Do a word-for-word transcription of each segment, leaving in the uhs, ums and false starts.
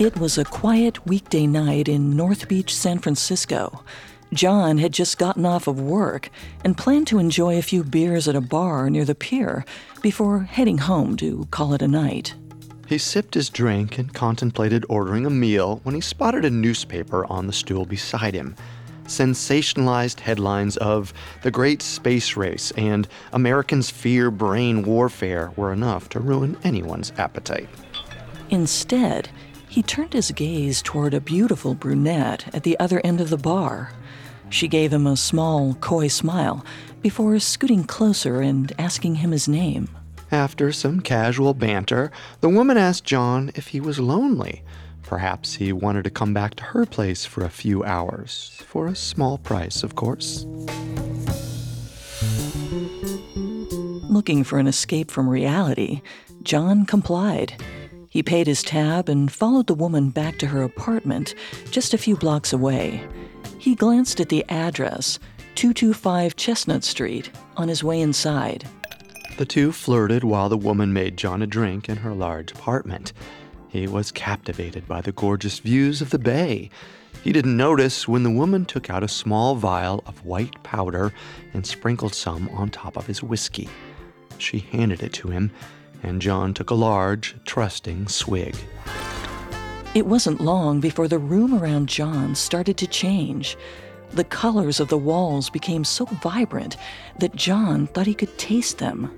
It was a quiet weekday night in North Beach, San Francisco. John had just gotten off of work and planned to enjoy a few beers at a bar near the pier before heading home to call it a night. He sipped his drink and contemplated ordering a meal when he spotted a newspaper on the stool beside him. Sensationalized headlines of the great space race and Americans fear brain warfare were enough to ruin anyone's appetite. Instead, he turned his gaze toward a beautiful brunette at the other end of the bar. She gave him a small, coy smile before scooting closer and asking him his name. After some casual banter, the woman asked John if he was lonely. Perhaps he wanted to come back to her place for a few hours, for a small price, of course. Looking for an escape from reality, John complied. He paid his tab and followed the woman back to her apartment, just a few blocks away. He glanced at the address, two twenty-five Chestnut Street, on his way inside. The two flirted while the woman made John a drink in her large apartment. He was captivated by the gorgeous views of the bay. He didn't notice when the woman took out a small vial of white powder and sprinkled some on top of his whiskey. She handed it to him, and John took a large, trusting swig. It wasn't long before the room around John started to change. The colors of the walls became so vibrant that John thought he could taste them.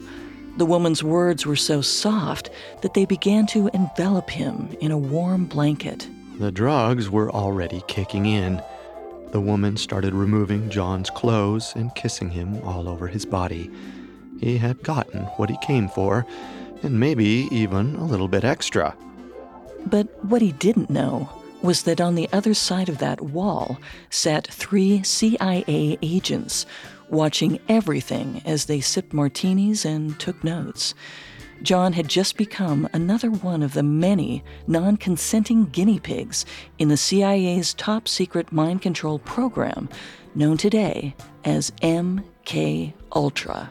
The woman's words were so soft that they began to envelop him in a warm blanket. The drugs were already kicking in. The woman started removing John's clothes and kissing him all over his body. He had gotten what he came for, and maybe even a little bit extra. But what he didn't know was that on the other side of that wall sat three C I A agents, watching everything as they sipped martinis and took notes. John had just become another one of the many non-consenting guinea pigs in the C I A's top-secret mind control program, known today as M K Ultra.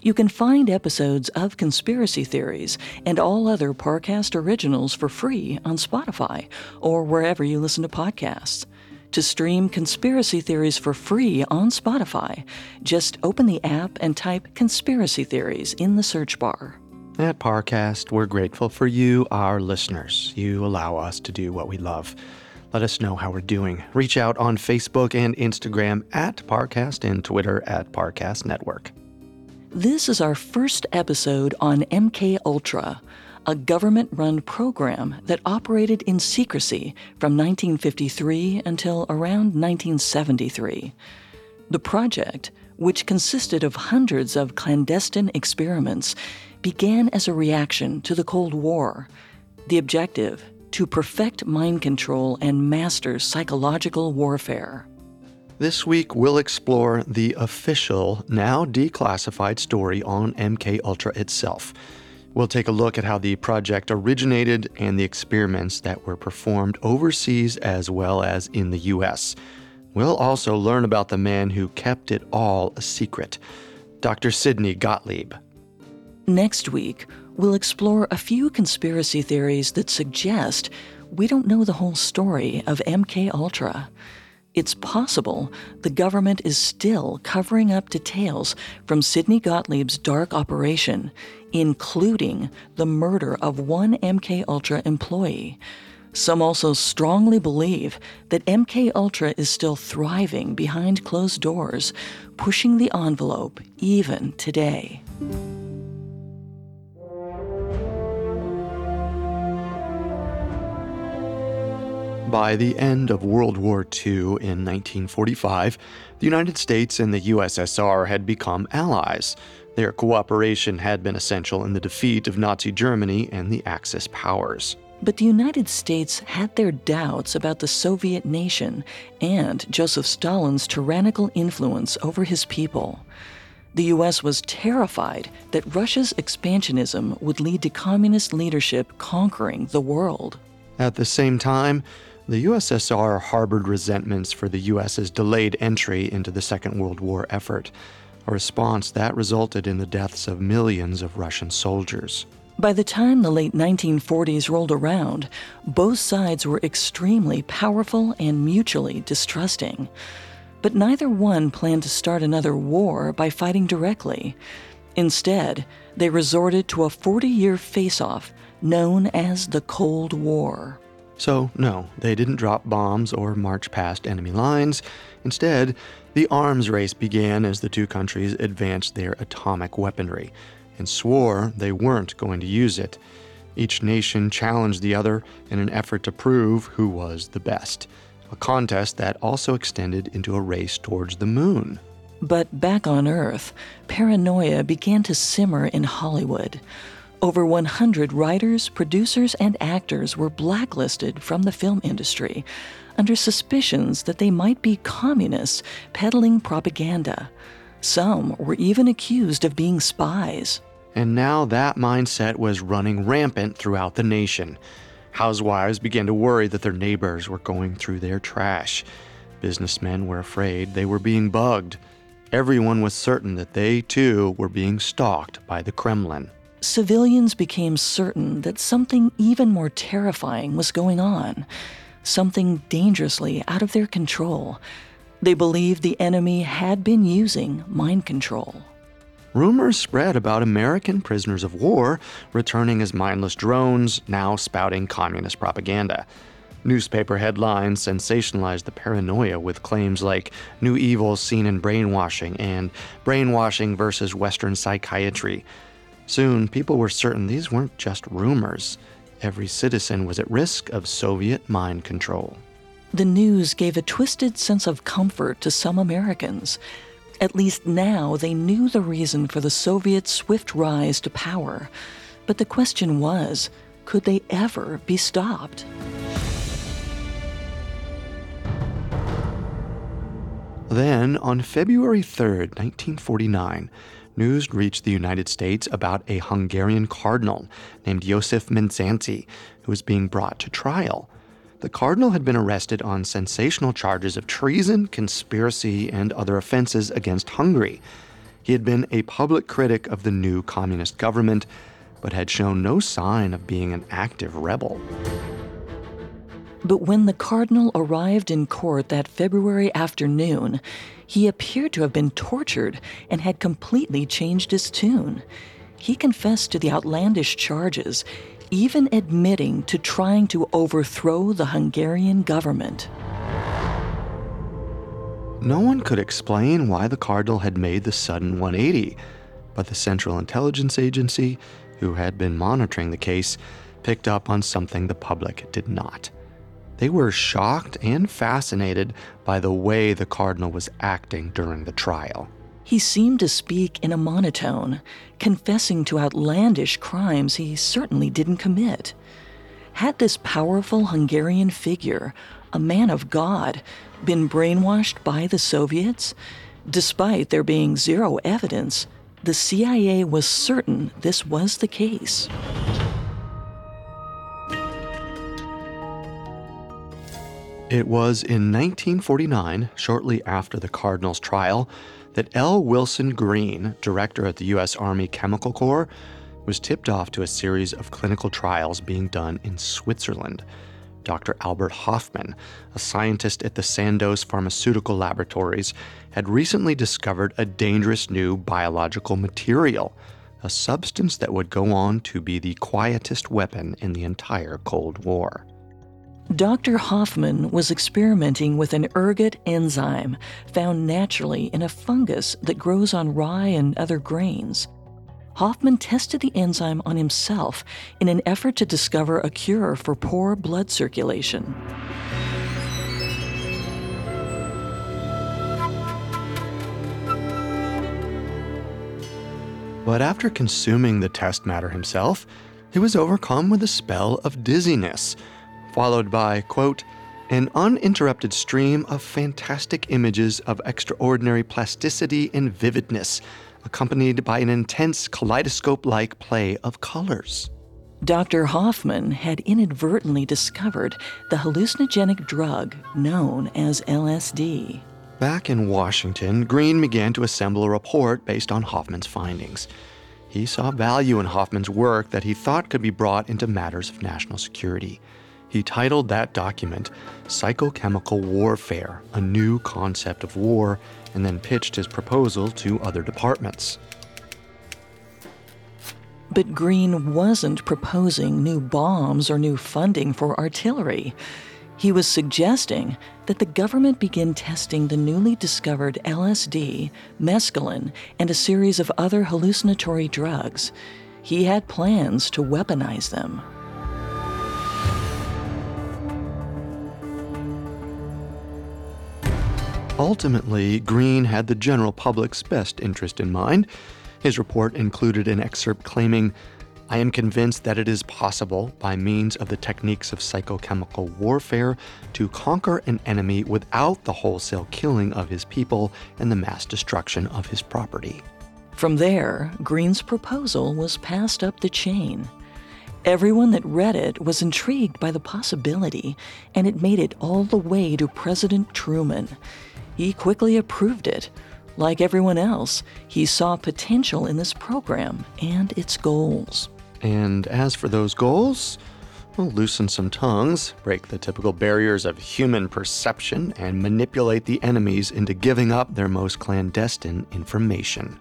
You can find episodes of Conspiracy Theories and all other Parcast originals for free on Spotify or wherever you listen to podcasts. To stream Conspiracy Theories for free on Spotify, just open the app and type Conspiracy Theories in the search bar. At Parcast, we're grateful for you, our listeners. You allow us to do what we love. Let us know how we're doing. Reach out on Facebook and Instagram at Parcast and Twitter at Parcast Network. This is our first episode on M K Ultra, a government-run program that operated in secrecy from nineteen fifty-three until around nineteen seventy-three. The project, which consisted of hundreds of clandestine experiments, began as a reaction to the Cold War. The objective, to perfect mind control and master psychological warfare. This week, we'll explore the official, now declassified story on M K Ultra itself. We'll take a look at how the project originated and the experiments that were performed overseas as well as in the U S. We'll also learn about the man who kept it all a secret, Doctor Sidney Gottlieb. Next week, we'll explore a few conspiracy theories that suggest we don't know the whole story of M K Ultra. It's possible the government is still covering up details from Sidney Gottlieb's dark operation, including the murder of one M K Ultra employee. Some also strongly believe that M K Ultra is still thriving behind closed doors, pushing the envelope even today. By the end of World War Two in nineteen forty-five, the United States and the U S S R had become allies. Their cooperation had been essential in the defeat of Nazi Germany and the Axis powers. But the United States had their doubts about the Soviet nation and Joseph Stalin's tyrannical influence over his people. The U S was terrified that Russia's expansionism would lead to communist leadership conquering the world. At the same time, the U S S R harbored resentments for the U S's delayed entry into the Second World War effort, a response that resulted in the deaths of millions of Russian soldiers. By the time the late nineteen forties rolled around, both sides were extremely powerful and mutually distrusting. But neither one planned to start another war by fighting directly. Instead, they resorted to a forty-year face-off known as the Cold War. So, no, they didn't drop bombs or march past enemy lines. Instead, the arms race began as the two countries advanced their atomic weaponry and swore they weren't going to use it. Each nation challenged the other in an effort to prove who was the best, a contest that also extended into a race towards the moon. But back on Earth, paranoia began to simmer in Hollywood. Over one hundred writers, producers, and actors were blacklisted from the film industry under suspicions that they might be communists peddling propaganda. Some were even accused of being spies. And now that mindset was running rampant throughout the nation. Housewives began to worry that their neighbors were going through their trash. Businessmen were afraid they were being bugged. Everyone was certain that they, too, were being stalked by the Kremlin. Civilians became certain that something even more terrifying was going on, something dangerously out of their control. They believed the enemy had been using mind control. Rumors spread about American prisoners of war returning as mindless drones, now spouting communist propaganda. Newspaper headlines sensationalized the paranoia with claims like new evils seen in brainwashing and brainwashing versus Western psychiatry. Soon, people were certain these weren't just rumors. Every citizen was at risk of Soviet mind control. The news gave a twisted sense of comfort to some Americans. At least now they knew the reason for the Soviets' swift rise to power. But the question was, could they ever be stopped? Then, on February third, nineteen forty-nine, news reached the United States about a Hungarian cardinal named Josef Mindszenty, who was being brought to trial. The cardinal had been arrested on sensational charges of treason, conspiracy, and other offenses against Hungary. He had been a public critic of the new communist government, but had shown no sign of being an active rebel. But when the cardinal arrived in court that February afternoon, he appeared to have been tortured and had completely changed his tune. He confessed to the outlandish charges, even admitting to trying to overthrow the Hungarian government. No one could explain why the cardinal had made the sudden one eighty, but the Central Intelligence Agency, who had been monitoring the case, picked up on something the public did not. They were shocked and fascinated by the way the cardinal was acting during the trial. He seemed to speak in a monotone, confessing to outlandish crimes he certainly didn't commit. Had this powerful Hungarian figure, a man of God, been brainwashed by the Soviets? Despite there being zero evidence, the C I A was certain this was the case. It was in nineteen forty-nine, shortly after the Cardinal's trial, that L. Wilson Green, director at the U S Army Chemical Corps, was tipped off to a series of clinical trials being done in Switzerland. Doctor Albert Hoffman, a scientist at the Sandoz Pharmaceutical Laboratories, had recently discovered a dangerous new biological material, a substance that would go on to be the quietest weapon in the entire Cold War. Doctor Hoffman was experimenting with an ergot enzyme found naturally in a fungus that grows on rye and other grains. Hoffman tested the enzyme on himself in an effort to discover a cure for poor blood circulation. But after consuming the test matter himself, he was overcome with a spell of dizziness, followed by, quote, an uninterrupted stream of fantastic images of extraordinary plasticity and vividness, accompanied by an intense kaleidoscope-like play of colors. Doctor Hoffman had inadvertently discovered the hallucinogenic drug known as L S D. Back in Washington, Green began to assemble a report based on Hoffman's findings. He saw value in Hoffman's work that he thought could be brought into matters of national security. He titled that document, Psychochemical Warfare, A New Concept of War, and then pitched his proposal to other departments. But Green wasn't proposing new bombs or new funding for artillery. He was suggesting that the government begin testing the newly discovered L S D, mescaline, and a series of other hallucinatory drugs. He had plans to weaponize them. Ultimately, Green had the general public's best interest in mind. His report included an excerpt claiming, I am convinced that it is possible, by means of the techniques of psychochemical warfare, to conquer an enemy without the wholesale killing of his people and the mass destruction of his property. From there, Green's proposal was passed up the chain. Everyone that read it was intrigued by the possibility, and it made it all the way to President Truman. He quickly approved it. Like everyone else, he saw potential in this program and its goals. And as for those goals, we'll loosen some tongues, break the typical barriers of human perception, and manipulate the enemies into giving up their most clandestine information.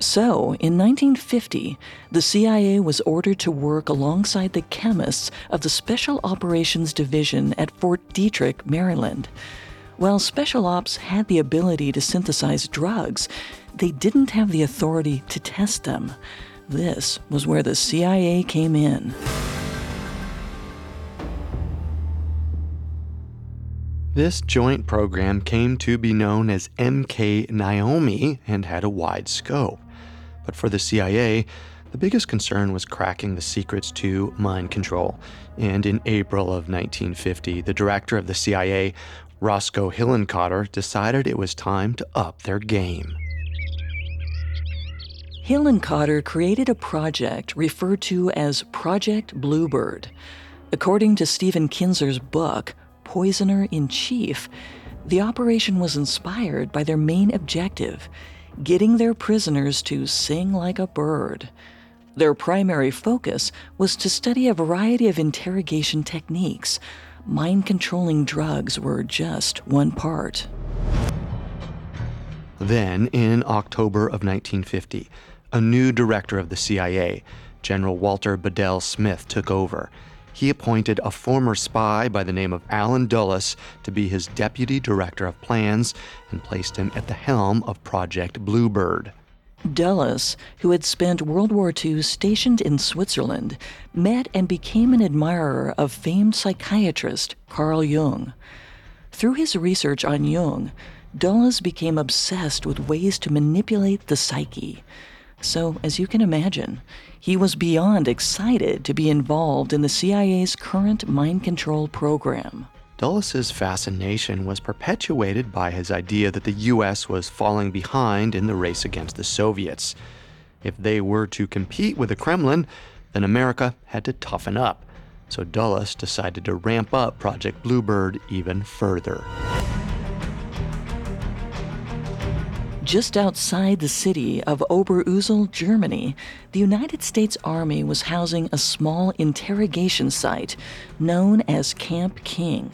So, in nineteen fifty, the C I A was ordered to work alongside the chemists of the Special Operations Division at Fort Detrick, Maryland. While Special Ops had the ability to synthesize drugs, they didn't have the authority to test them. This was where the C I A came in. This joint program came to be known as M K Naomi and had a wide scope. But for the C I A, the biggest concern was cracking the secrets to mind control. And in April of nineteen fifty, the director of the C I A, Roscoe Hillenkoetter, decided it was time to up their game. Hillenkoetter created a project referred to as Project Bluebird. According to Stephen Kinzer's book, Poisoner in Chief, the operation was inspired by their main objective, getting their prisoners to sing like a bird. Their primary focus was to study a variety of interrogation techniques. Mind-controlling drugs were just one part. Then, in October of nineteen fifty, a new director of the C I A, General Walter Bedell Smith, took over. He appointed a former spy by the name of Allen Dulles to be his deputy director of plans and placed him at the helm of Project Bluebird. Dulles, who had spent World War Two stationed in Switzerland, met and became an admirer of famed psychiatrist Carl Jung. Through his research on Jung, Dulles became obsessed with ways to manipulate the psyche. So, as you can imagine, he was beyond excited to be involved in the C I A's current mind control program. Dulles' fascination was perpetuated by his idea that the U S was falling behind in the race against the Soviets. If they were to compete with the Kremlin, then America had to toughen up. So Dulles decided to ramp up Project Bluebird even further. Just outside the city of Oberursel, Germany, the United States Army was housing a small interrogation site known as Camp King.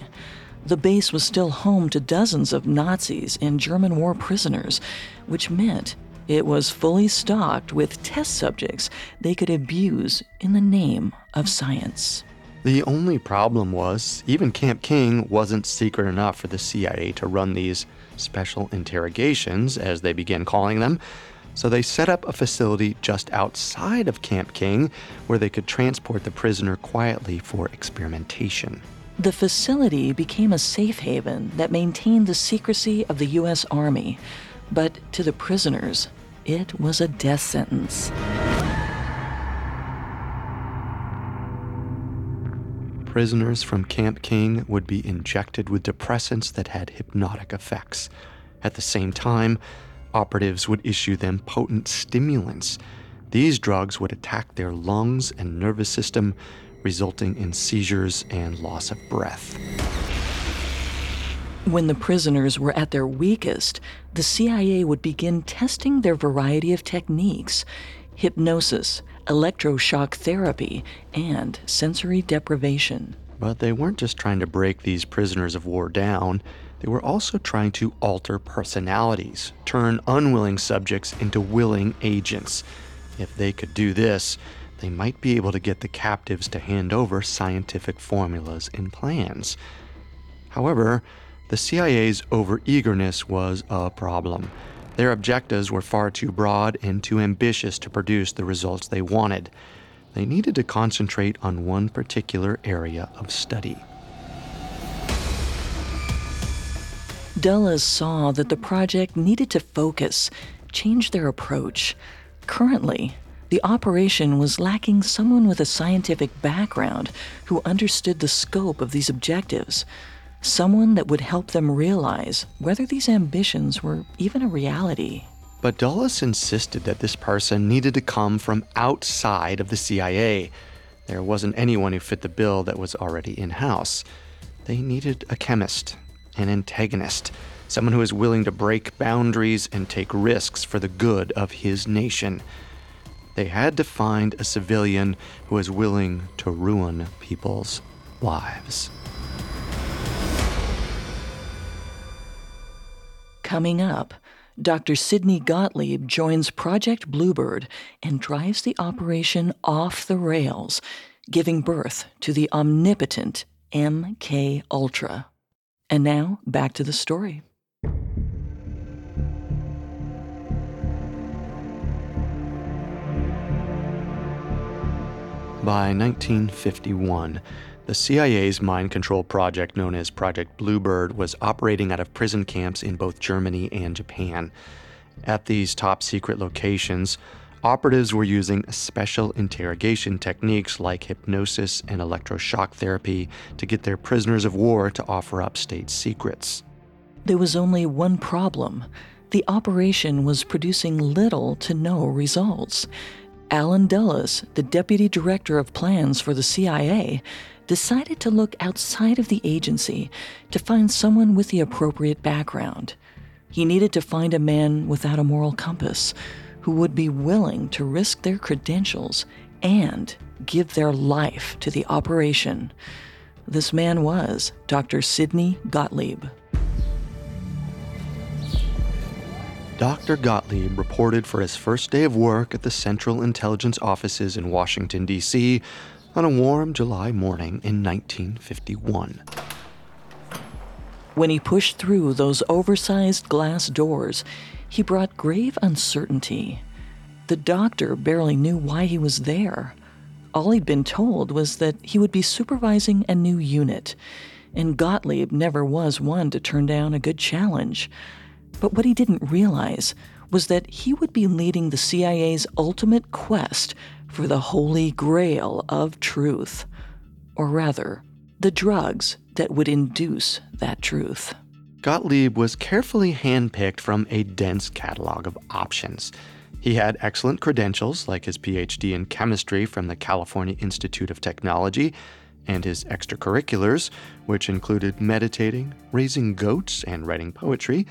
The base was still home to dozens of Nazis and German war prisoners, which meant it was fully stocked with test subjects they could abuse in the name of science. The only problem was, even Camp King wasn't secret enough for the C I A to run these special interrogations, as they began calling them, so they set up a facility just outside of Camp King where they could transport the prisoner quietly for experimentation. The facility became a safe haven that maintained the secrecy of the U S Army, but to the prisoners, it was a death sentence. Prisoners from Camp King would be injected with depressants that had hypnotic effects. At the same time, operatives would issue them potent stimulants. These drugs would attack their lungs and nervous system, resulting in seizures and loss of breath. When the prisoners were at their weakest, the C I A would begin testing their variety of techniques: hypnosis, electroshock therapy, and sensory deprivation. But they weren't just trying to break these prisoners of war down. They were also trying to alter personalities, turn unwilling subjects into willing agents. If they could do this, they might be able to get the captives to hand over scientific formulas and plans. However, the C I A's overeagerness was a problem. Their objectives were far too broad and too ambitious to produce the results they wanted. They needed to concentrate on one particular area of study. Dulles saw that the project needed to focus, change their approach. Currently, the operation was lacking someone with a scientific background who understood the scope of these objectives, someone that would help them realize whether these ambitions were even a reality. But Dulles insisted that this person needed to come from outside of the C I A. There wasn't anyone who fit the bill that was already in-house. They needed a chemist, an antagonist, someone who is willing to break boundaries and take risks for the good of his nation. They had to find a civilian who is willing to ruin people's lives. Coming up, Doctor Sidney Gottlieb joins Project Bluebird and drives the operation off the rails, giving birth to the omnipotent MKUltra. And now, back to the story. By nineteen fifty-one, the C I A's mind control project known as Project Bluebird was operating out of prison camps in both Germany and Japan. At these top-secret locations, operatives were using special interrogation techniques like hypnosis and electroshock therapy to get their prisoners of war to offer up state secrets. There was only one problem. The operation was producing little to no results. Allen Dulles, the deputy director of plans for the C I A, decided to look outside of the agency to find someone with the appropriate background. He needed to find a man without a moral compass who would be willing to risk their credentials and give their life to the operation. This man was Doctor Sidney Gottlieb. Doctor Gottlieb reported for his first day of work at the Central Intelligence Offices in Washington, D C, on a warm July morning in nineteen fifty-one. When he pushed through those oversized glass doors, he brought grave uncertainty. The doctor barely knew why he was there. All he'd been told was that he would be supervising a new unit, and Gottlieb never was one to turn down a good challenge. But what he didn't realize was that he would be leading the C I A's ultimate quest for the holy grail of truth, or rather, the drugs that would induce that truth. Gottlieb was carefully handpicked from a dense catalog of options. He had excellent credentials, like his P H D in chemistry from the California Institute of Technology, and his extracurriculars, which included meditating, raising goats, and writing poetry,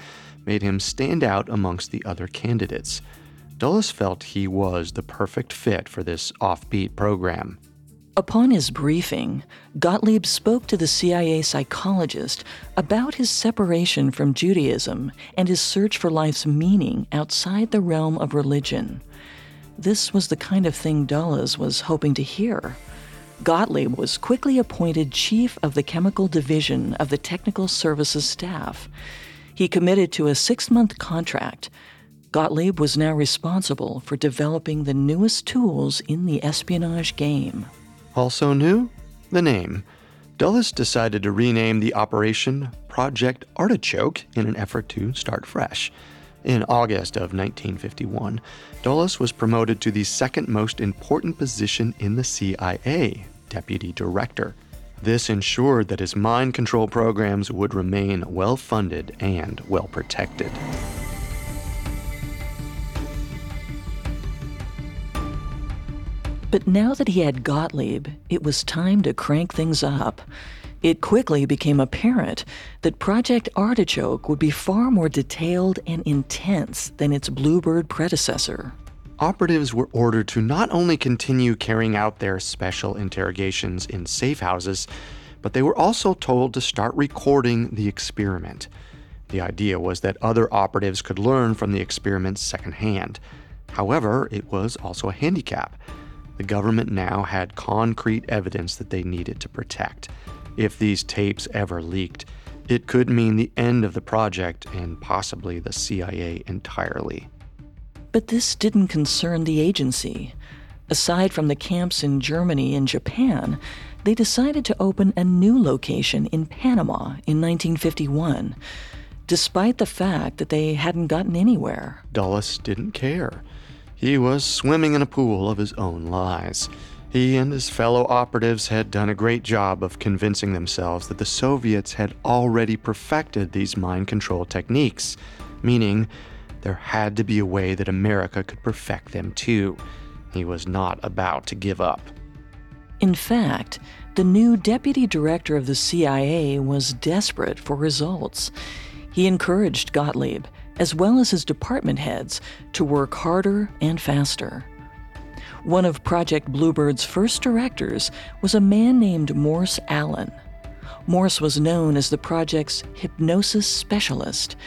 made him stand out amongst the other candidates. Dulles felt he was the perfect fit for this offbeat program. Upon his briefing, Gottlieb spoke to the C I A psychologist about his separation from Judaism and his search for life's meaning outside the realm of religion. This was the kind of thing Dulles was hoping to hear. Gottlieb was quickly appointed chief of the chemical division of the technical services staff. He committed to a six-month contract. Gottlieb was now responsible for developing the newest tools in the espionage game. Also new? The name. Dulles decided to rename the operation Project Artichoke in an effort to start fresh. In August of nineteen fifty-one, Dulles was promoted to the second most important position in the C I A, Deputy Director. This ensured that his mind control programs would remain well-funded and well-protected. But now that he had Gottlieb, it was time to crank things up. It quickly became apparent that Project Artichoke would be far more detailed and intense than its Bluebird predecessor. Operatives were ordered to not only continue carrying out their special interrogations in safe houses, but they were also told to start recording the experiment. The idea was that other operatives could learn from the experiment secondhand. However, it was also a handicap. The government now had concrete evidence that they needed to protect. If these tapes ever leaked, it could mean the end of the project and possibly the C I A entirely. But this didn't concern the agency. Aside from the camps in Germany and Japan, they decided to open a new location in Panama in nineteen fifty-one, despite the fact that they hadn't gotten anywhere. Dulles didn't care. He was swimming in a pool of his own lies. He and his fellow operatives had done a great job of convincing themselves that the Soviets had already perfected these mind control techniques, meaning there had to be a way that America could perfect them too. He was not about to give up. In fact, the new deputy director of the C I A was desperate for results. He encouraged Gottlieb, as well as his department heads, to work harder and faster. One of Project Bluebird's first directors was a man named Morse Allen. Morse was known as the project's hypnosis specialist.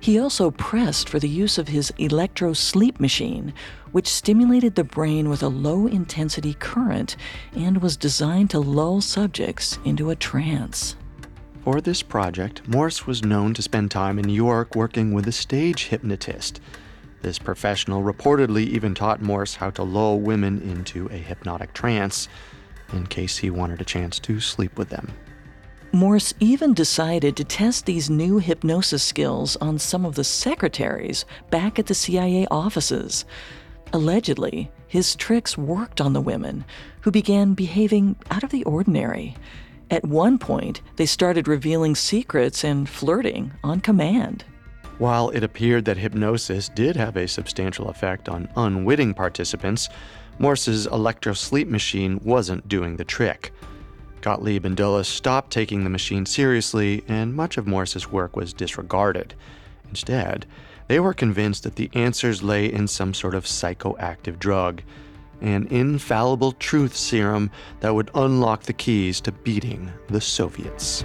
He also pressed for the use of his electro-sleep machine, which stimulated the brain with a low-intensity current and was designed to lull subjects into a trance. For this project, Morse was known to spend time in New York working with a stage hypnotist. This professional reportedly even taught Morse how to lull women into a hypnotic trance in case he wanted a chance to sleep with them. Morse even decided to test these new hypnosis skills on some of the secretaries back at the C I A offices. Allegedly, his tricks worked on the women, who began behaving out of the ordinary. At one point, they started revealing secrets and flirting on command. While it appeared that hypnosis did have a substantial effect on unwitting participants, Morse's electro-sleep machine wasn't doing the trick. Gottlieb and Dulles stopped taking the machine seriously, and much of Morse's work was disregarded. Instead, they were convinced that the answers lay in some sort of psychoactive drug, an infallible truth serum that would unlock the keys to beating the Soviets.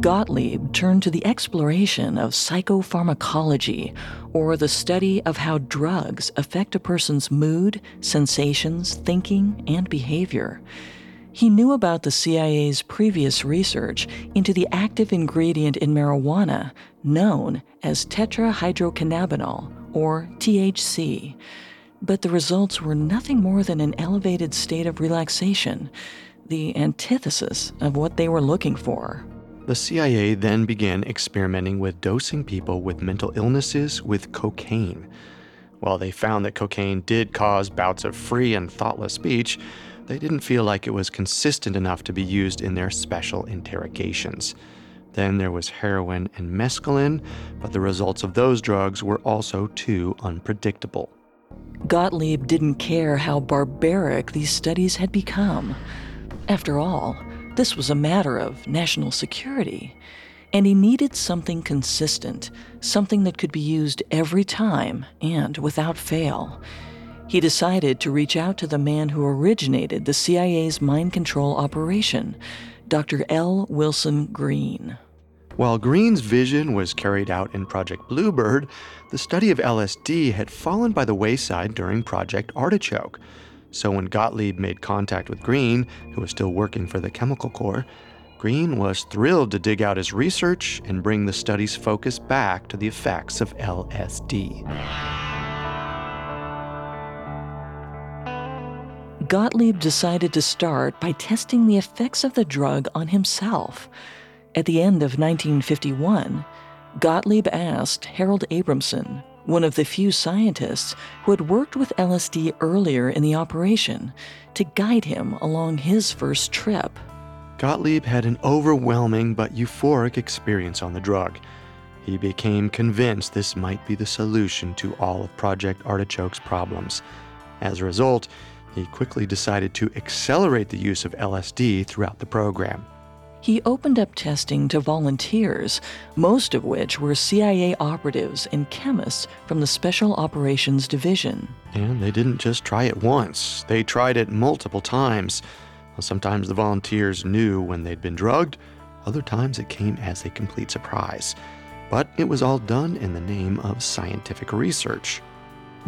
Gottlieb turned to the exploration of psychopharmacology, or the study of how drugs affect a person's mood, sensations, thinking, and behavior. He knew about the C I A's previous research into the active ingredient in marijuana known as tetrahydrocannabinol, or T H C. But the results were nothing more than an elevated state of relaxation, the antithesis of what they were looking for. The C I A then began experimenting with dosing people with mental illnesses with cocaine. While they found that cocaine did cause bouts of free and thoughtless speech, they didn't feel like it was consistent enough to be used in their special interrogations. Then there was heroin and mescaline, but the results of those drugs were also too unpredictable. Gottlieb didn't care how barbaric these studies had become. After all, this was a matter of national security, and he needed something consistent, something that could be used every time and without fail. He decided to reach out to the man who originated the C I A's mind control operation, Doctor L. Wilson Green. While Green's vision was carried out in Project Bluebird, the study of L S D had fallen by the wayside during Project Artichoke. So when Gottlieb made contact with Green, who was still working for the Chemical Corps, Green was thrilled to dig out his research and bring the study's focus back to the effects of L S D. Gottlieb decided to start by testing the effects of the drug on himself. At the end of nineteen fifty-one, Gottlieb asked Harold Abramson, one of the few scientists who had worked with L S D earlier in the operation, to guide him along his first trip. Gottlieb had an overwhelming but euphoric experience on the drug. He became convinced this might be the solution to all of Project Artichoke's problems. As a result, he quickly decided to accelerate the use of L S D throughout the program. He opened up testing to volunteers, most of which were C I A operatives and chemists from the Special Operations Division. And they didn't just try it once. They tried it multiple times. Sometimes the volunteers knew when they'd been drugged. Other times it came as a complete surprise. But it was all done in the name of scientific research.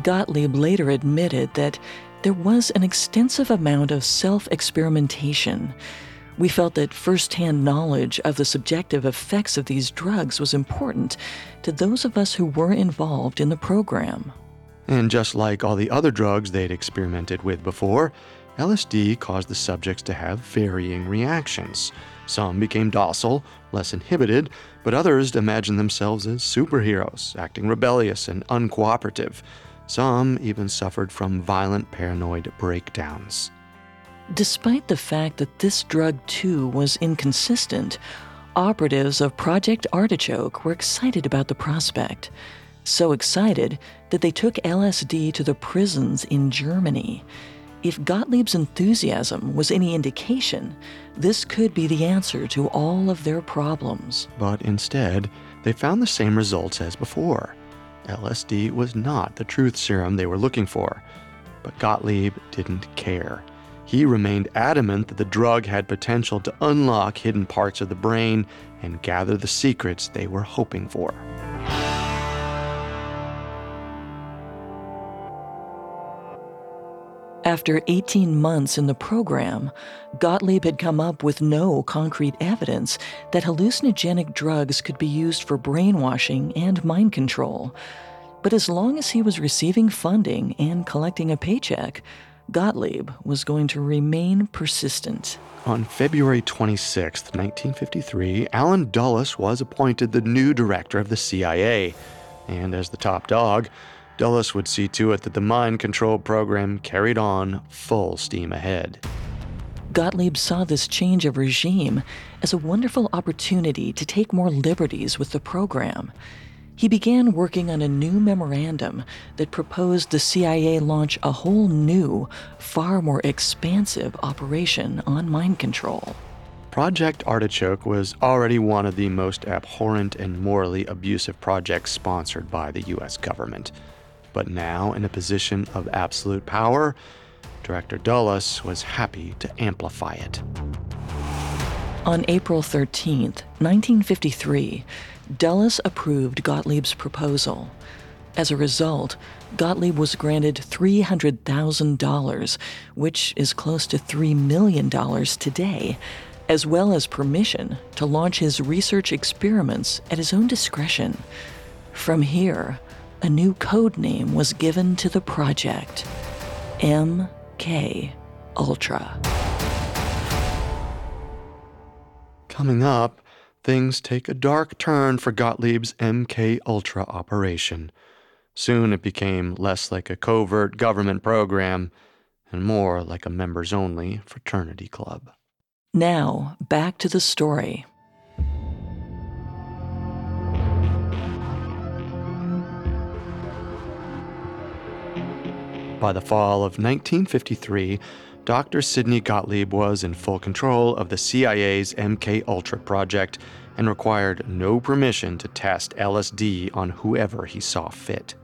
Gottlieb later admitted that there was an extensive amount of self-experimentation. We felt that firsthand knowledge of the subjective effects of these drugs was important to those of us who were involved in the program. And just like all the other drugs they'd experimented with before, L S D caused the subjects to have varying reactions. Some became docile, less inhibited, but others imagined themselves as superheroes, acting rebellious and uncooperative. Some even suffered from violent paranoid breakdowns. Despite the fact that this drug, too, was inconsistent, operatives of Project Artichoke were excited about the prospect. So excited that they took L S D to the prisons in Germany. If Gottlieb's enthusiasm was any indication, this could be the answer to all of their problems. But instead, they found the same results as before. L S D was not the truth serum they were looking for. But Gottlieb didn't care. He remained adamant that the drug had potential to unlock hidden parts of the brain and gather the secrets they were hoping for. After eighteen months in the program, Gottlieb had come up with no concrete evidence that hallucinogenic drugs could be used for brainwashing and mind control. But as long as he was receiving funding and collecting a paycheck, Gottlieb was going to remain persistent. On February twenty-sixth, nineteen fifty-three, Allen Dulles was appointed the new director of the C I A. And as the top dog, Dulles would see to it that the mind control program carried on full steam ahead. Gottlieb saw this change of regime as a wonderful opportunity to take more liberties with the program. He began working on a new memorandum that proposed the C I A launch a whole new, far more expansive operation on mind control. Project Artichoke was already one of the most abhorrent and morally abusive projects sponsored by the U S government. But now, in a position of absolute power, Director Dulles was happy to amplify it. On April thirteenth, nineteen fifty-three, Dulles approved Gottlieb's proposal. As a result, Gottlieb was granted three hundred thousand dollars, which is close to three million dollars today, as well as permission to launch his research experiments at his own discretion. From here, a new code name was given to the project, MKUltra. Coming up, things take a dark turn for Gottlieb's MKUltra operation. Soon it became less like a covert government program and more like a members-only fraternity club. Now, back to the story. By the fall of nineteen fifty-three, Doctor Sidney Gottlieb was in full control of the C I A's MKUltra project and required no permission to test L S D on whoever he saw fit.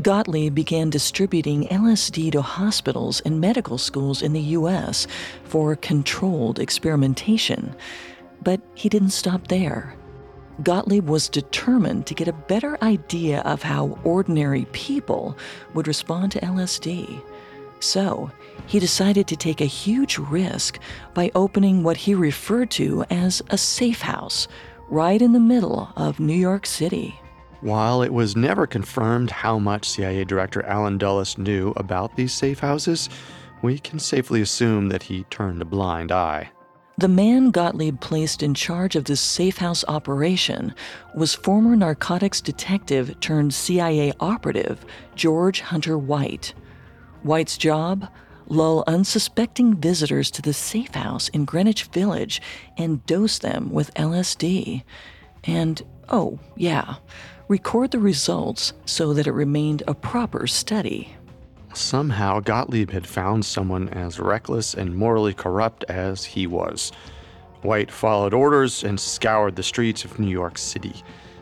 Gottlieb began distributing L S D to hospitals and medical schools in the U S for controlled experimentation. But he didn't stop there. Gottlieb was determined to get a better idea of how ordinary people would respond to L S D. So, he decided to take a huge risk by opening what he referred to as a safe house, right in the middle of New York City. While it was never confirmed how much C I A Director Allen Dulles knew about these safe houses, we can safely assume that he turned a blind eye. The man Gottlieb placed in charge of this safe house operation was former narcotics detective turned C I A operative George Hunter White. White's job? Lull unsuspecting visitors to the safe house in Greenwich Village and dose them with L S D. And, oh, yeah, record the results so that it remained a proper study. Somehow, Gottlieb had found someone as reckless and morally corrupt as he was. White followed orders and scoured the streets of New York City.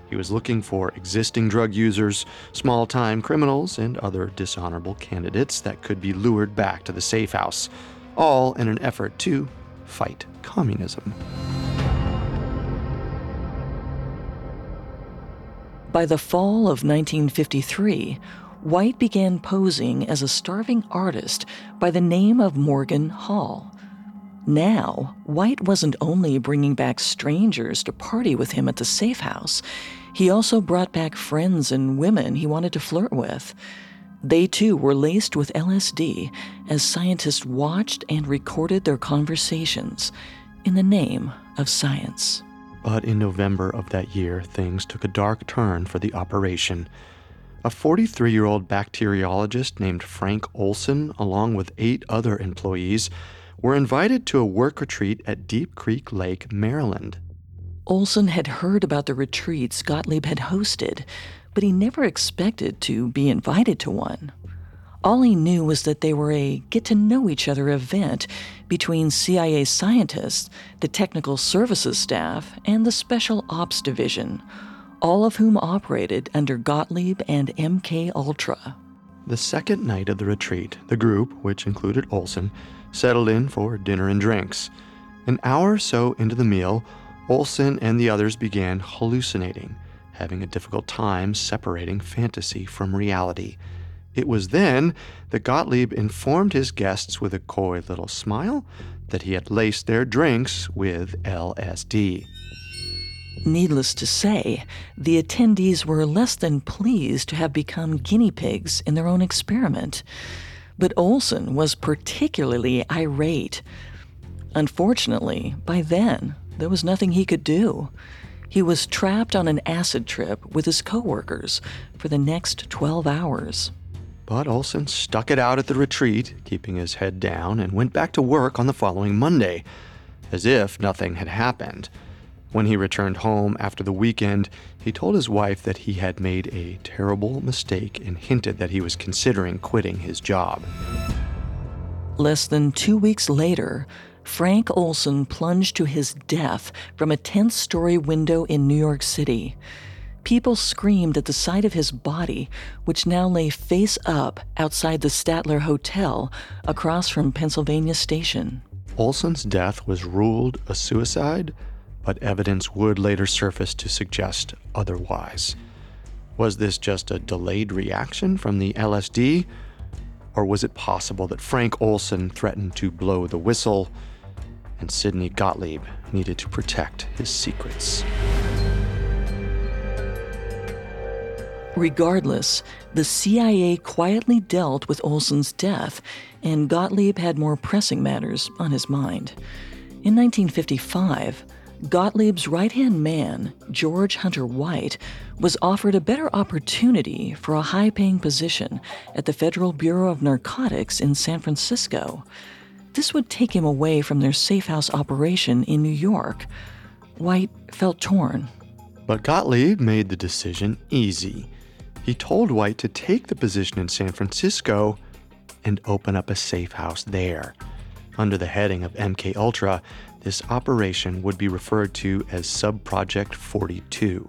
He was looking for existing drug users, small-time criminals, and other dishonorable candidates that could be lured back to the safe house, all in an effort to fight communism. By the fall of nineteen fifty-three, White began posing as a starving artist by the name of Morgan Hall. Now, White wasn't only bringing back strangers to party with him at the safe house, he also brought back friends and women he wanted to flirt with. They too were laced with L S D as scientists watched and recorded their conversations in the name of science. But in November of that year, things took a dark turn for the operation. A forty-three-year-old bacteriologist named Frank Olson, along with eight other employees, were invited to a work retreat at Deep Creek Lake, Maryland. Olson had heard about the retreats Gottlieb had hosted, but he never expected to be invited to one. All he knew was that they were a get-to-know-each-other event between C I A scientists, the technical services staff, and the Special Ops Division, all of whom operated under Gottlieb and MKUltra. The second night of the retreat, the group, which included Olson, settled in for dinner and drinks. An hour or so into the meal, Olson and the others began hallucinating, having a difficult time separating fantasy from reality. It was then that Gottlieb informed his guests with a coy little smile that he had laced their drinks with L S D. Needless to say, the attendees were less than pleased to have become guinea pigs in their own experiment. But Olson was particularly irate. Unfortunately, by then, there was nothing he could do. He was trapped on an acid trip with his coworkers for the next twelve hours. But Olson stuck it out at the retreat, keeping his head down, and went back to work on the following Monday, as if nothing had happened. When he returned home after the weekend, he told his wife that he had made a terrible mistake and hinted that he was considering quitting his job. Less than two weeks later, Frank Olson plunged to his death from a tenth-story window in New York City. People screamed at the sight of his body, which now lay face up outside the Statler Hotel across from Pennsylvania Station. Olson's death was ruled a suicide, but evidence would later surface to suggest otherwise. Was this just a delayed reaction from the L S D? Or was it possible that Frank Olson threatened to blow the whistle and Sidney Gottlieb needed to protect his secrets? Regardless, the C I A quietly dealt with Olson's death, and Gottlieb had more pressing matters on his mind. In nineteen fifty-five, Gottlieb's right-hand man, George Hunter White, was offered a better opportunity for a high-paying position at the Federal Bureau of Narcotics in San Francisco. This would take him away from their safe house operation in New York. White felt torn. But Gottlieb made the decision easy. He told White to take the position in San Francisco and open up a safe house there. Under the heading of MKUltra, this operation would be referred to as Subproject forty-two,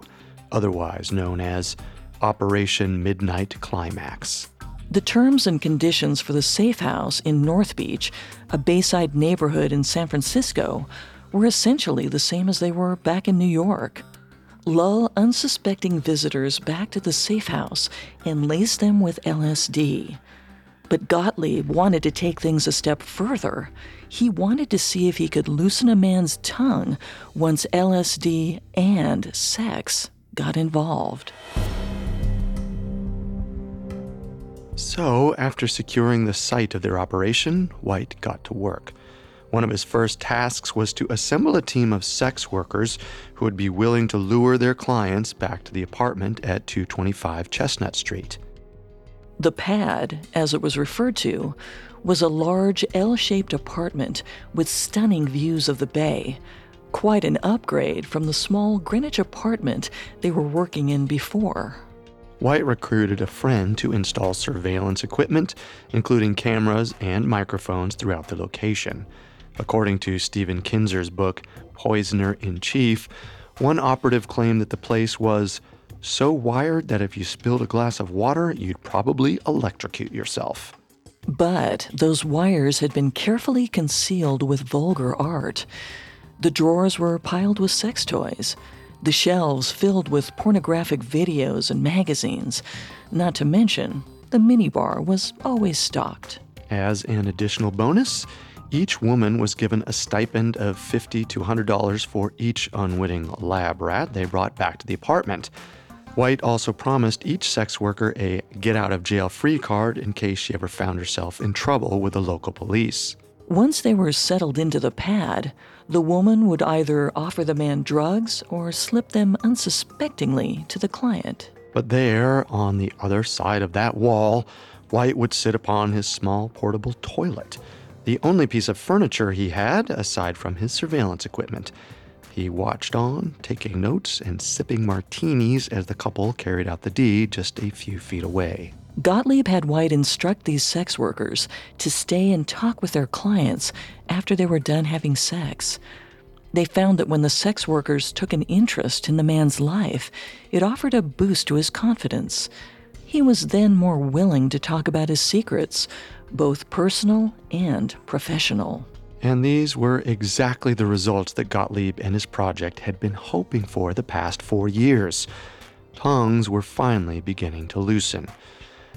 otherwise known as Operation Midnight Climax. The terms and conditions for the safe house in North Beach, a Bayside neighborhood in San Francisco, were essentially the same as they were back in New York. Lull unsuspecting visitors back to the safe house and lace them with L S D. But Gottlieb wanted to take things a step further. He wanted to see if he could loosen a man's tongue once L S D and sex got involved. So, after securing the site of their operation, White got to work. One of his first tasks was to assemble a team of sex workers who would be willing to lure their clients back to the apartment at two twenty-five Chestnut Street. The pad, as it was referred to, was a large L-shaped apartment with stunning views of the bay, quite an upgrade from the small Greenwich apartment they were working in before. White recruited a friend to install surveillance equipment, including cameras and microphones throughout the location. According to Stephen Kinzer's book, Poisoner in Chief, one operative claimed that the place was so wired that if you spilled a glass of water, you'd probably electrocute yourself. But those wires had been carefully concealed with vulgar art. The drawers were piled with sex toys, the shelves filled with pornographic videos and magazines, not to mention the minibar was always stocked. As an additional bonus, each woman was given a stipend of fifty to one hundred dollars for each unwitting lab rat they brought back to the apartment. White also promised each sex worker a get-out-of-jail-free card in case she ever found herself in trouble with the local police. Once they were settled into the pad, the woman would either offer the man drugs or slip them unsuspectingly to the client. But there, on the other side of that wall, White would sit upon his small portable toilet, the only piece of furniture he had aside from his surveillance equipment. He watched on, taking notes and sipping martinis as the couple carried out the deed just a few feet away. Gottlieb had White instruct these sex workers to stay and talk with their clients after they were done having sex. They found that when the sex workers took an interest in the man's life, it offered a boost to his confidence. He was then more willing to talk about his secrets, both personal and professional. And these were exactly the results that Gottlieb and his project had been hoping for the past four years. Tongues were finally beginning to loosen.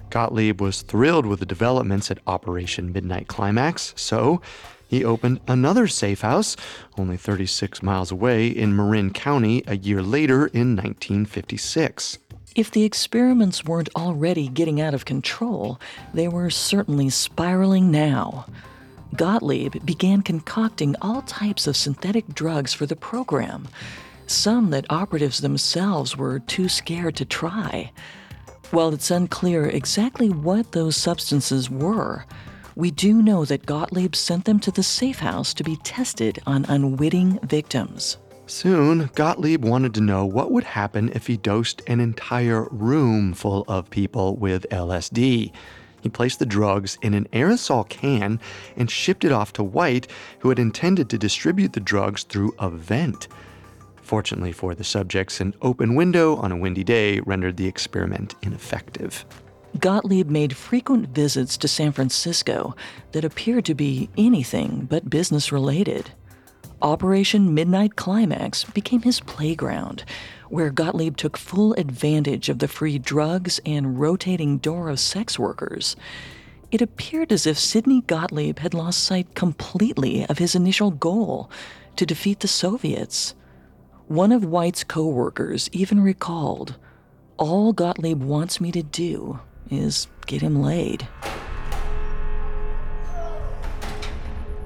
Gottlieb was thrilled with the developments at Operation Midnight Climax, so he opened another safe house, only thirty-six miles away, in Marin County a year later in nineteen fifty-six. If the experiments weren't already getting out of control, they were certainly spiraling now. Gottlieb began concocting all types of synthetic drugs for the program, some that operatives themselves were too scared to try. While it's unclear exactly what those substances were, we do know that Gottlieb sent them to the safe house to be tested on unwitting victims. Soon, Gottlieb wanted to know what would happen if he dosed an entire room full of people with L S D. He placed the drugs in an aerosol can and shipped it off to White, who had intended to distribute the drugs through a vent. Fortunately for the subjects, an open window on a windy day rendered the experiment ineffective. Gottlieb made frequent visits to San Francisco that appeared to be anything but business-related. Operation Midnight Climax became his playground, where Gottlieb took full advantage of the free drugs and rotating door of sex workers. It appeared as if Sidney Gottlieb had lost sight completely of his initial goal, to defeat the Soviets. One of White's co-workers even recalled, "All Gottlieb wants me to do is get him laid."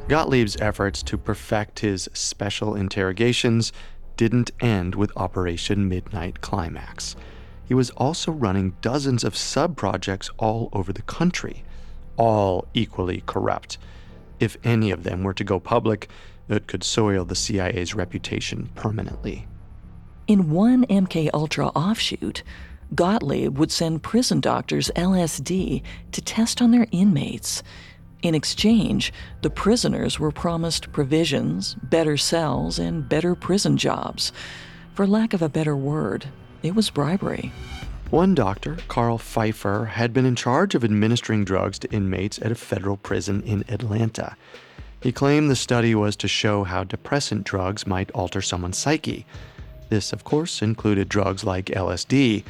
Gottlieb's efforts to perfect his special interrogations didn't end with Operation Midnight Climax. He was also running dozens of sub-projects all over the country, all equally corrupt. If any of them were to go public, it could soil the C I A's reputation permanently. In one MKUltra offshoot, Gottlieb would send prison doctors L S D to test on their inmates. In exchange, the prisoners were promised provisions, better cells, and better prison jobs. For lack of a better word, it was bribery. One doctor, Carl Pfeiffer, had been in charge of administering drugs to inmates at a federal prison in Atlanta. He claimed the study was to show how depressant drugs might alter someone's psyche. This, of course, included drugs like L S D.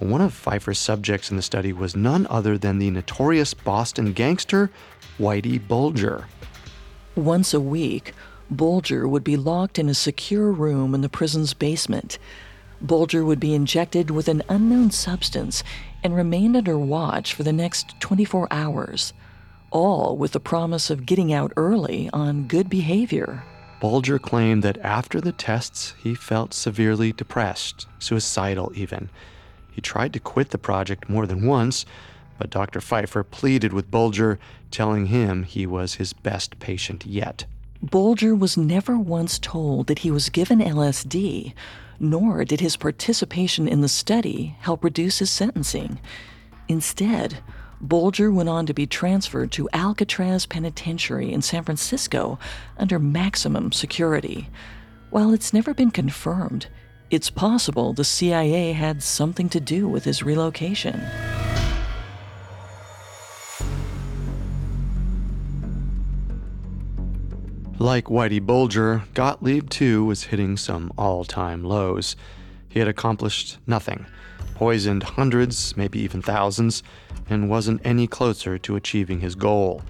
One of Pfeiffer's subjects in the study was none other than the notorious Boston gangster, Whitey Bulger. Once a week, Bulger would be locked in a secure room in the prison's basement. Bulger would be injected with an unknown substance and remained under watch for the next twenty-four hours. all with the promise of getting out early on good behavior. Bulger claimed that after the tests, he felt severely depressed, suicidal even. He tried to quit the project more than once, but Doctor Pfeiffer pleaded with Bulger, telling him he was his best patient yet. Bulger was never once told that he was given L S D, nor did his participation in the study help reduce his sentencing. Instead, Bulger went on to be transferred to Alcatraz Penitentiary in San Francisco under maximum security. While it's never been confirmed, it's possible the C I A had something to do with his relocation. Like Whitey Bulger, Gottlieb, too, was hitting some all-time lows. He had accomplished nothing, poisoned hundreds, maybe even thousands, and wasn't any closer to achieving his goal.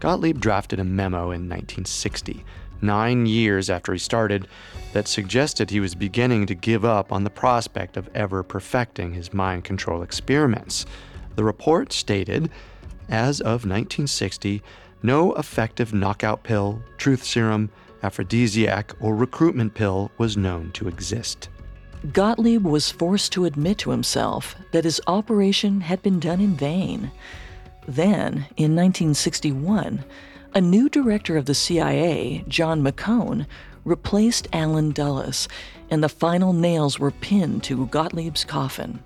Gottlieb drafted a memo in nineteen sixty, nine years after he started, that suggested he was beginning to give up on the prospect of ever perfecting his mind control experiments. The report stated, as of nineteen sixty, no effective knockout pill, truth serum, aphrodisiac, or recruitment pill was known to exist. Gottlieb was forced to admit to himself that his operation had been done in vain. Then, in nineteen sixty-one, a new director of the C I A, John McCone, replaced Allen Dulles, and the final nails were pinned to Gottlieb's coffin.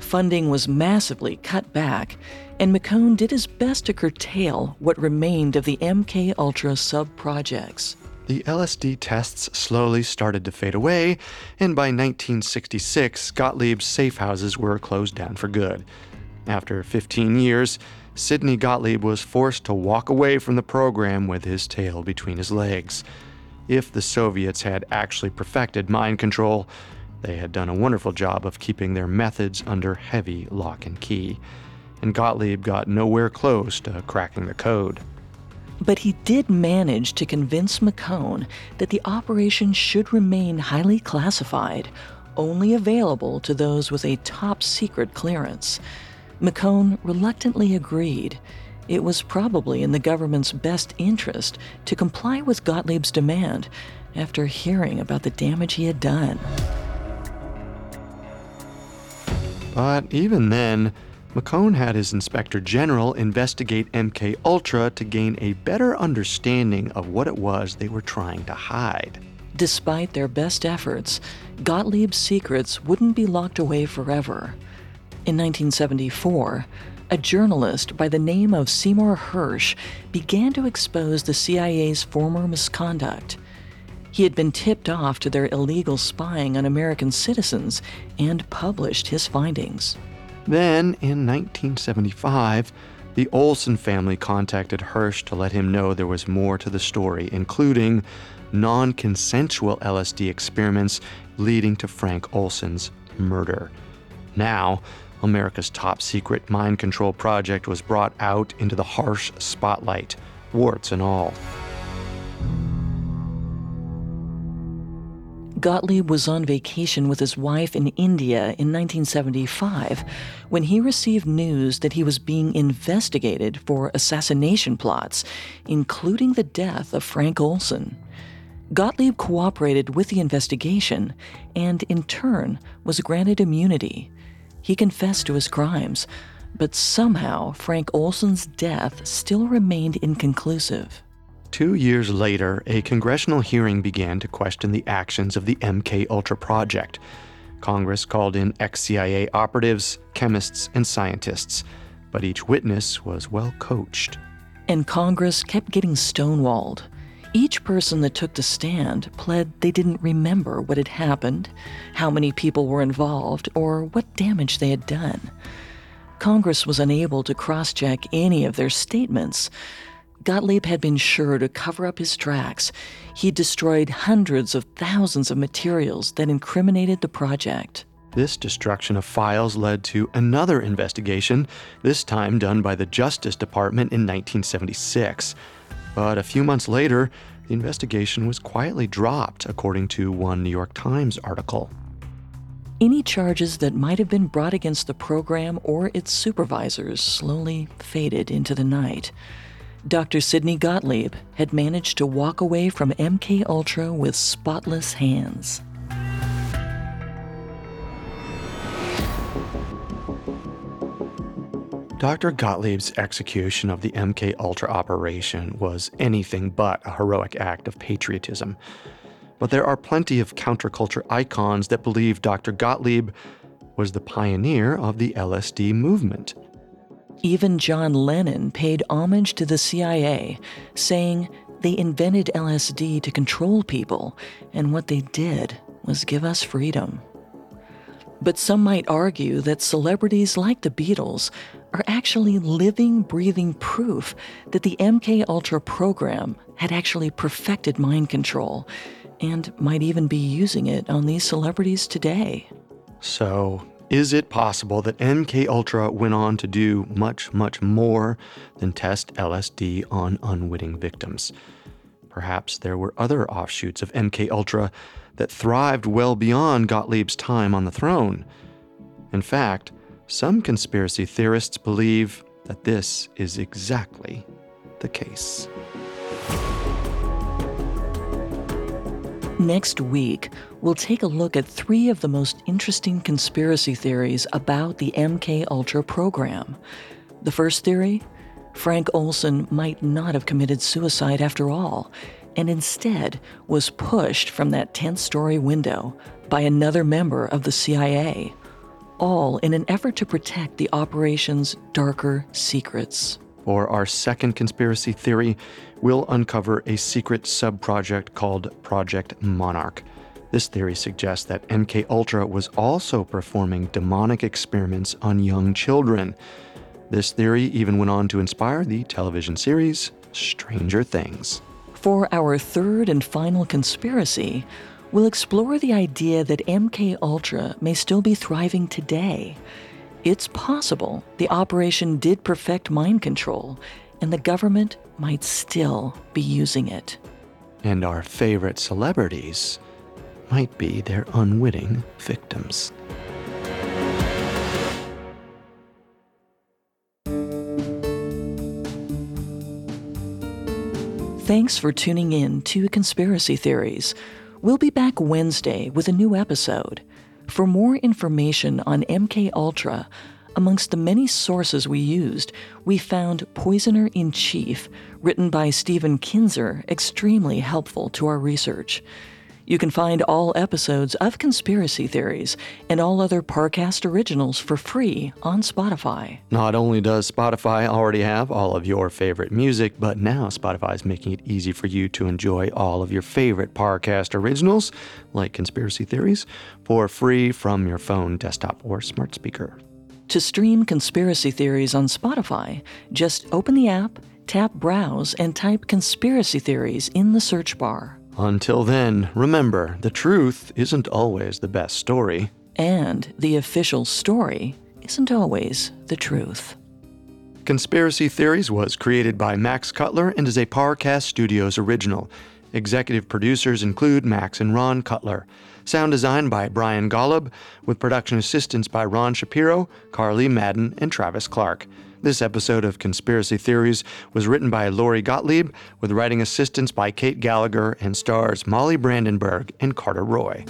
Funding was massively cut back, and McCone did his best to curtail what remained of the MKUltra sub-projects. The L S D tests slowly started to fade away, and by nineteen sixty-six, Gottlieb's safe houses were closed down for good. After fifteen years, Sidney Gottlieb was forced to walk away from the program with his tail between his legs. If the Soviets had actually perfected mind control, they had done a wonderful job of keeping their methods under heavy lock and key, and Gottlieb got nowhere close to cracking the code. But he did manage to convince McCone that the operation should remain highly classified, only available to those with a top-secret clearance. McCone reluctantly agreed. It was probably in the government's best interest to comply with Gottlieb's demand after hearing about the damage he had done. But even then, McCone had his Inspector General investigate MKUltra to gain a better understanding of what it was they were trying to hide. Despite their best efforts, Gottlieb's secrets wouldn't be locked away forever. In nineteen seventy-four, a journalist by the name of Seymour Hersh began to expose the C I A's former misconduct. He had been tipped off to their illegal spying on American citizens and published his findings. Then, in nineteen seventy-five, the Olson family contacted Hersh to let him know there was more to the story, including non-consensual L S D experiments leading to Frank Olson's murder. Now, America's top-secret mind control project was brought out into the harsh spotlight, warts and all. Gottlieb was on vacation with his wife in India in nineteen seventy-five when he received news that he was being investigated for assassination plots, including the death of Frank Olson. Gottlieb cooperated with the investigation and, in turn, was granted immunity. He confessed to his crimes, but somehow Frank Olson's death still remained inconclusive. Two years later, a congressional hearing began to question the actions of the MKUltra project. Congress called in ex-C I A operatives, chemists, and scientists, but each witness was well coached. And Congress kept getting stonewalled. Each person that took the stand pled they didn't remember what had happened, how many people were involved, or what damage they had done. Congress was unable to cross-check any of their statements. Gottlieb had been sure to cover up his tracks. He destroyed hundreds of thousands of materials that incriminated the project. This destruction of files led to another investigation, this time done by the Justice Department in nineteen seventy-six. But a few months later, the investigation was quietly dropped, according to one New York Times article. Any charges that might have been brought against the program or its supervisors slowly faded into the night. Doctor Sidney Gottlieb had managed to walk away from MKUltra with spotless hands. Doctor Gottlieb's execution of the MKUltra operation was anything but a heroic act of patriotism. But there are plenty of counterculture icons that believe Doctor Gottlieb was the pioneer of the L S D movement. Even John Lennon paid homage to the C I A, saying they invented L S D to control people, and what they did was give us freedom. But some might argue that celebrities like the Beatles are actually living, breathing proof that the MKUltra program had actually perfected mind control and might even be using it on these celebrities today. So, is it possible that MKUltra went on to do much, much more than test L S D on unwitting victims? Perhaps there were other offshoots of MKUltra that thrived well beyond Gottlieb's time on the throne. In fact, some conspiracy theorists believe that this is exactly the case. Next week, we'll take a look at three of the most interesting conspiracy theories about the MKUltra program. The first theory, Frank Olson might not have committed suicide after all, and instead was pushed from that tenth-story window by another member of the C I A, all in an effort to protect the operation's darker secrets. For our second conspiracy theory, we'll uncover a secret sub-project called Project Monarch. This theory suggests that MKUltra was also performing demonic experiments on young children. This theory even went on to inspire the television series Stranger Things. For our third and final conspiracy, we'll explore the idea that MKUltra may still be thriving today. It's possible the operation did perfect mind control, and the government might still be using it. And our favorite celebrities might be their unwitting victims. Thanks for tuning in to Conspiracy Theories. We'll be back Wednesday with a new episode. For more information on MKUltra, amongst the many sources we used, we found Poisoner in Chief, written by Stephen Kinzer, extremely helpful to our research. You can find all episodes of Conspiracy Theories and all other Parcast originals for free on Spotify. Not only does Spotify already have all of your favorite music, but now Spotify is making it easy for you to enjoy all of your favorite Parcast originals, like Conspiracy Theories, for free from your phone, desktop, or smart speaker. To stream Conspiracy Theories on Spotify, just open the app, tap Browse, and type Conspiracy Theories in the search bar. Until then, remember, the truth isn't always the best story. And the official story isn't always the truth. Conspiracy Theories was created by Max Cutler and is a Parcast Studios original. Executive producers include Max and Ron Cutler. Sound design by Brian Golub, with production assistance by Ron Shapiro, Carly Madden, and Travis Clark. This episode of Conspiracy Theories was written by Lori Gottlieb, with writing assistance by Kate Gallagher, and stars Molly Brandenburg and Carter Roy.